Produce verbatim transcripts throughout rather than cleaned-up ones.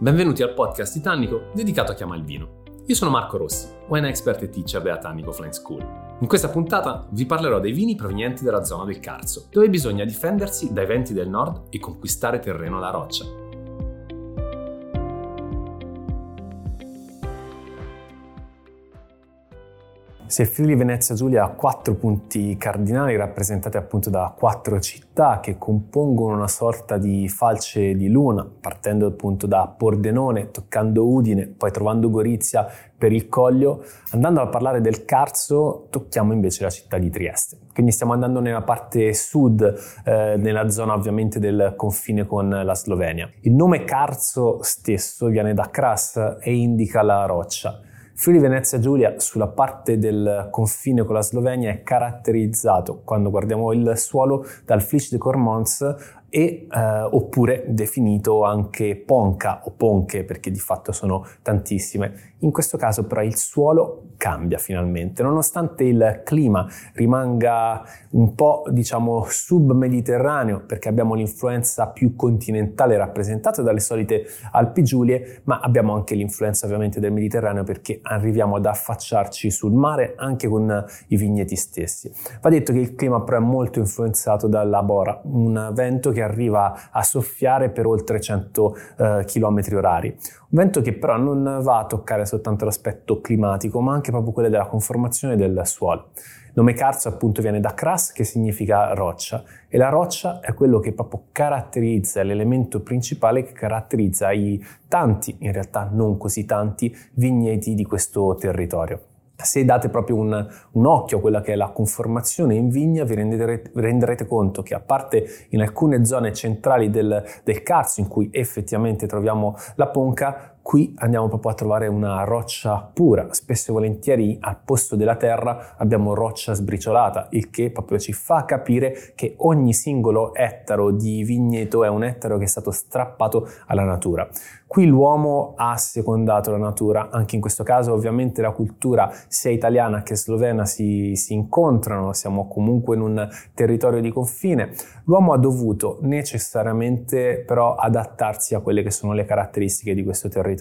Benvenuti al podcast di Tannico dedicato a chi ama il vino. Io sono Marco Rossi, wine expert e teacher della Tannico Flying School. In questa puntata vi parlerò dei vini provenienti dalla zona del Carso, dove bisogna difendersi dai venti del nord e conquistare terreno alla roccia. Se Friuli Venezia Giulia ha quattro punti cardinali rappresentati appunto da quattro città che compongono una sorta di falce di luna, partendo appunto da Pordenone, toccando Udine, poi trovando Gorizia per il Collio, andando a parlare del Carso tocchiamo invece la città di Trieste. Quindi stiamo andando nella parte sud, eh, nella zona ovviamente del confine con la Slovenia. Il nome Carso stesso viene da Kras e indica la roccia. Friuli Venezia Giulia sulla parte del confine con la Slovenia è caratterizzato, quando guardiamo il suolo, dal Flysch de Cormons e eh, oppure definito anche ponca o ponche, perché di fatto sono tantissime. In questo caso però il suolo cambia finalmente, nonostante il clima rimanga un po' diciamo submediterraneo, perché abbiamo l'influenza più continentale rappresentata dalle solite Alpi Giulie, ma abbiamo anche l'influenza ovviamente del Mediterraneo, perché arriviamo ad affacciarci sul mare anche con i vigneti stessi. Va detto che il clima però è molto influenzato dalla Bora, un vento che che arriva a soffiare per oltre cento chilometri orari. Un vento che però non va a toccare soltanto l'aspetto climatico, ma anche proprio quello della conformazione del suolo. Il nome Carso appunto viene da Kras, che significa roccia, e la roccia è quello che proprio caratterizza, l'elemento principale che caratterizza i tanti, in realtà non così tanti, vigneti di questo territorio. Se date proprio un, un occhio a quella che è la conformazione in vigna, vi renderete, renderete conto che, a parte in alcune zone centrali del, del Carso, in cui effettivamente troviamo la ponca, qui andiamo proprio a trovare una roccia pura. Spesso e volentieri al posto della terra abbiamo roccia sbriciolata, il che proprio ci fa capire che ogni singolo ettaro di vigneto è un ettaro che è stato strappato alla natura. Qui l'uomo ha secondato la natura, anche in questo caso ovviamente la cultura sia italiana che slovena si, si incontrano, siamo comunque in un territorio di confine. L'uomo ha dovuto necessariamente però adattarsi a quelle che sono le caratteristiche di questo territorio.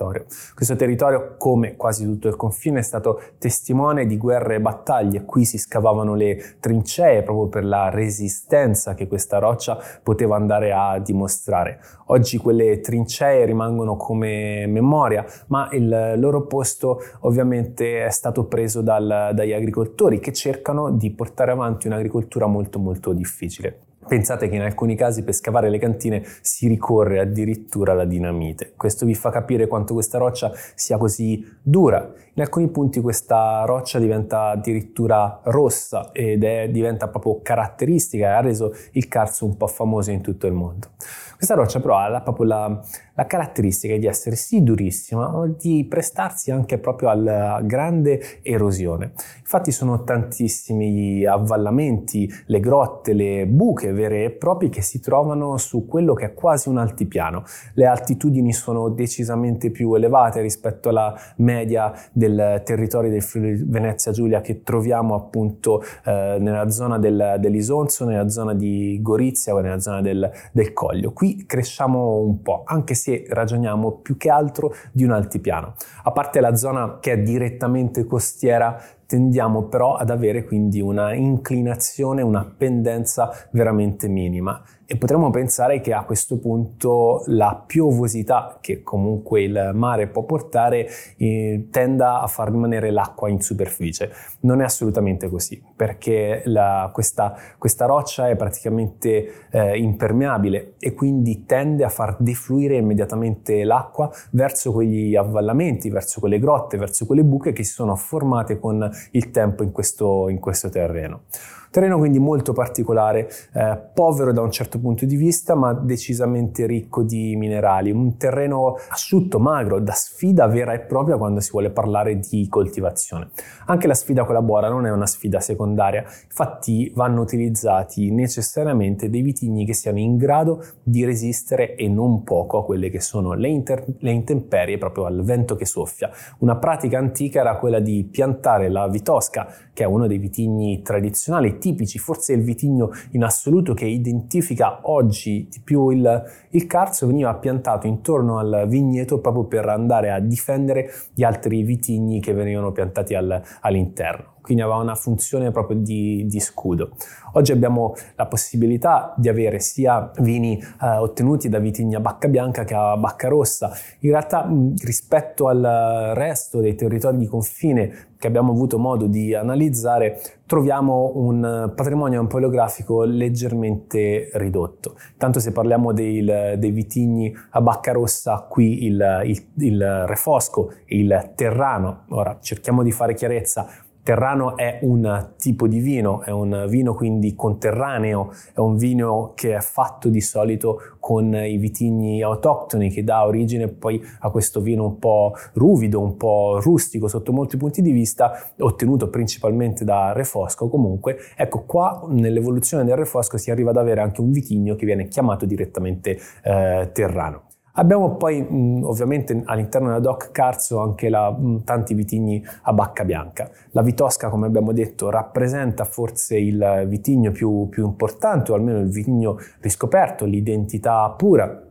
Questo territorio, come quasi tutto il confine, è stato testimone di guerre e battaglie. Qui si scavavano le trincee proprio per la resistenza che questa roccia poteva andare a dimostrare. Oggi quelle trincee rimangono come memoria, ma il loro posto ovviamente è stato preso dal, dagli agricoltori, che cercano di portare avanti un'agricoltura molto molto difficile. Pensate che in alcuni casi per scavare le cantine si ricorre addirittura alla dinamite. Questo vi fa capire quanto questa roccia sia così dura. In alcuni punti questa roccia diventa addirittura rossa ed è, diventa proprio caratteristica e ha reso il Carso un po' famoso in tutto il mondo. Questa roccia però ha la, proprio la, la caratteristica di essere sì durissima, ma di prestarsi anche proprio alla grande erosione. Infatti sono tantissimi gli avvallamenti, le grotte, le buche vere e proprie che si trovano su quello che è quasi un altipiano. Le altitudini sono decisamente più elevate rispetto alla media del territorio del Friuli Venezia Giulia, che troviamo appunto eh, nella zona del, dell'Isonzo, nella zona di Gorizia o nella zona del, del Collio. Qui cresciamo un po', anche se ragioniamo più che altro di un altipiano. A parte la zona che è direttamente costiera, tendiamo però ad avere quindi una inclinazione, una pendenza veramente minima, e potremmo pensare che a questo punto la piovosità che comunque il mare può portare eh, tenda a far rimanere l'acqua in superficie. Non è assolutamente così, perché la, questa, questa roccia è praticamente eh, impermeabile e quindi tende a far defluire immediatamente l'acqua verso quegli avvallamenti, verso quelle grotte, verso quelle buche che si sono formate con il tempo in questo, in questo terreno. Terreno quindi molto particolare, eh, povero da un certo punto di vista, ma decisamente ricco di minerali. Un terreno asciutto, magro, da sfida vera e propria quando si vuole parlare di coltivazione. Anche la sfida con la Bora non è una sfida secondaria, infatti vanno utilizzati necessariamente dei vitigni che siano in grado di resistere, e non poco, a quelle che sono le, inter- le intemperie, proprio al vento che soffia. Una pratica antica era quella di piantare la Vitovska, che è uno dei vitigni tradizionali tipici, forse il vitigno in assoluto che identifica oggi di più il, il Carso, veniva piantato intorno al vigneto proprio per andare a difendere gli altri vitigni che venivano piantati al, all'interno. Quindi aveva una funzione proprio di, di scudo. Oggi abbiamo la possibilità di avere sia vini eh, ottenuti da vitigni a bacca bianca che a bacca rossa. In realtà mh, rispetto al resto dei territori di confine che abbiamo avuto modo di analizzare, troviamo un patrimonio ampelografico leggermente ridotto. Tanto se parliamo dei, dei vitigni a bacca rossa, qui il, il, il Refosco, il Terrano. Ora cerchiamo di fare chiarezza. Terrano è un tipo di vino, è un vino quindi conterraneo, è un vino che è fatto di solito con i vitigni autoctoni, che dà origine poi a questo vino un po' ruvido, un po' rustico sotto molti punti di vista, ottenuto principalmente da Refosco. Comunque, ecco qua nell'evoluzione del Refosco si arriva ad avere anche un vitigno che viene chiamato direttamente eh, Terrano. Abbiamo poi mh, ovviamente all'interno della Doc Carso anche la, mh, tanti vitigni a bacca bianca. La Vitovska, come abbiamo detto, rappresenta forse il vitigno più, più importante, o almeno il vitigno riscoperto, l'identità pura.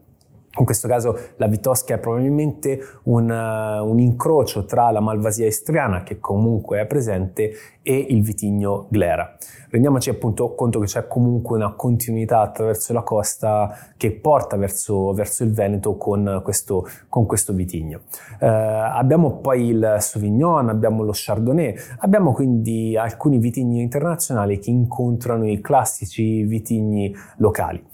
In questo caso la Vitovska è probabilmente un, uh, un incrocio tra la Malvasia istriana, che comunque è presente, e il vitigno Glera. Rendiamoci appunto conto che c'è comunque una continuità attraverso la costa che porta verso, verso il Veneto con questo, con questo vitigno. Uh, abbiamo poi il Sauvignon, abbiamo lo Chardonnay, abbiamo quindi alcuni vitigni internazionali che incontrano i classici vitigni locali.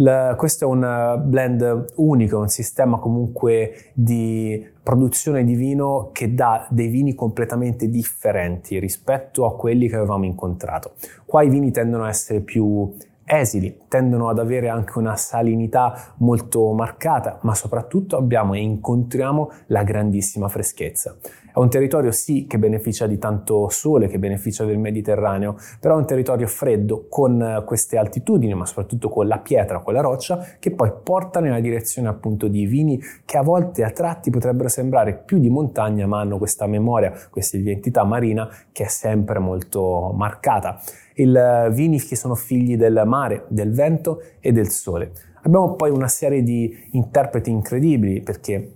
La, questo è un blend unico, un sistema comunque di produzione di vino che dà dei vini completamente differenti rispetto a quelli che avevamo incontrato. Qua i vini tendono a essere più esili, tendono ad avere anche una salinità molto marcata, ma soprattutto abbiamo e incontriamo la grandissima freschezza. È un territorio sì che beneficia di tanto sole, che beneficia del Mediterraneo, però è un territorio freddo con queste altitudini, ma soprattutto con la pietra, con la roccia, che poi porta nella direzione appunto di vini che a volte a tratti potrebbero sembrare più di montagna, ma hanno questa memoria, questa identità marina che è sempre molto marcata. Il vini che sono figli del mare, del vento e del sole. Abbiamo poi una serie di interpreti incredibili, perché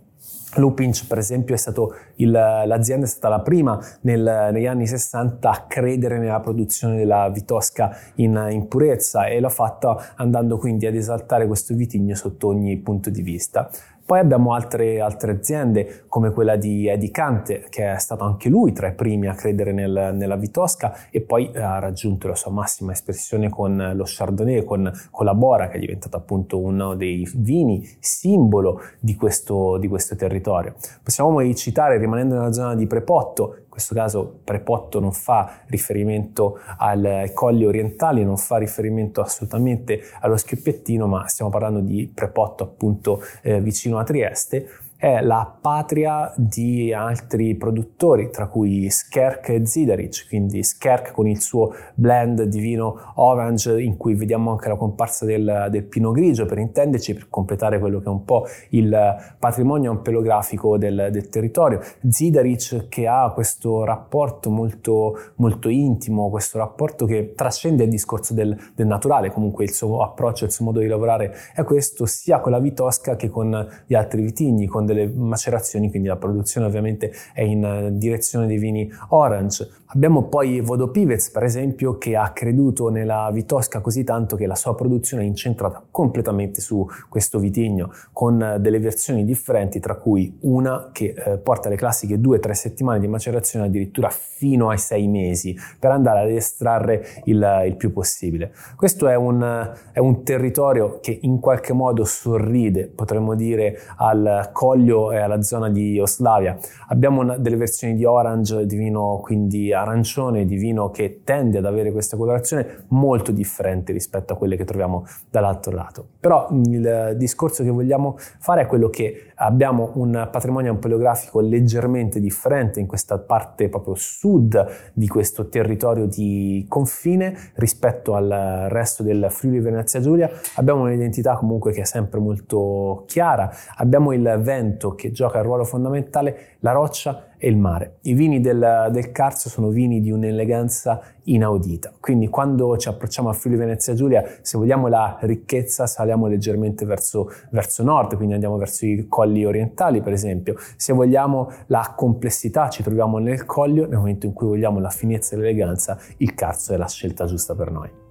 Lupinch, per esempio, è stato il, l'azienda è stata la prima nel, negli anni sessanta a credere nella produzione della Vitovska in, in purezza, e l'ha fatta andando quindi ad esaltare questo vitigno sotto ogni punto di vista. Poi abbiamo altre, altre aziende come quella di Edicante, che è stato anche lui tra i primi a credere nel, nella Vitovska, e poi ha raggiunto la sua massima espressione con lo Chardonnay, con, con la Bora, che è diventata appunto uno dei vini simbolo di questo, di questo territorio. Possiamo citare, rimanendo nella zona di Prepotto, in questo caso Prepotto non fa riferimento al Colli Orientali, non fa riferimento assolutamente allo Schioppettino, ma stiamo parlando di Prepotto appunto eh, vicino a Trieste. È la patria di altri produttori, tra cui Skerk e Zidarich, quindi Skerk con il suo blend di vino orange, in cui vediamo anche la comparsa del, del Pinot Grigio, per intenderci, per completare quello che è un po' il patrimonio ampelografico del, del territorio. Zidarich, che ha questo rapporto molto, molto intimo, questo rapporto che trascende il discorso del, del naturale, comunque il suo approccio, il suo modo di lavorare è questo, sia con la Vitovska che con gli altri vitigni, con delle macerazioni, quindi la produzione ovviamente è in direzione dei vini orange. Abbiamo poi Vodopivec, per esempio, che ha creduto nella Vitovska così tanto che la sua produzione è incentrata completamente su questo vitigno, con delle versioni differenti, tra cui una che eh, porta le classiche due tre settimane di macerazione, addirittura fino ai sei mesi, per andare ad estrarre il, il più possibile. Questo è un, è un territorio che in qualche modo sorride, potremmo dire, al Collio e alla zona di Oslavia. Abbiamo una, delle versioni di orange, di vino quindi arancione, di vino che tende ad avere questa colorazione molto differente rispetto a quelle che troviamo dall'altro lato. Però il discorso che vogliamo fare è quello che abbiamo un patrimonio ampelografico leggermente differente in questa parte proprio sud di questo territorio di confine rispetto al resto del Friuli Venezia Giulia. Abbiamo un'identità comunque che è sempre molto chiara, abbiamo il vento che gioca il ruolo fondamentale, la roccia e il mare. I vini del, del Carso sono vini di un'eleganza inaudita, quindi quando ci approcciamo a Friuli Venezia Giulia, se vogliamo la ricchezza, saliamo leggermente verso, verso nord, quindi andiamo verso i Colli Orientali per esempio. Se vogliamo la complessità, ci troviamo nel Collio; nel momento in cui vogliamo la finezza e l'eleganza, il Carso è la scelta giusta per noi.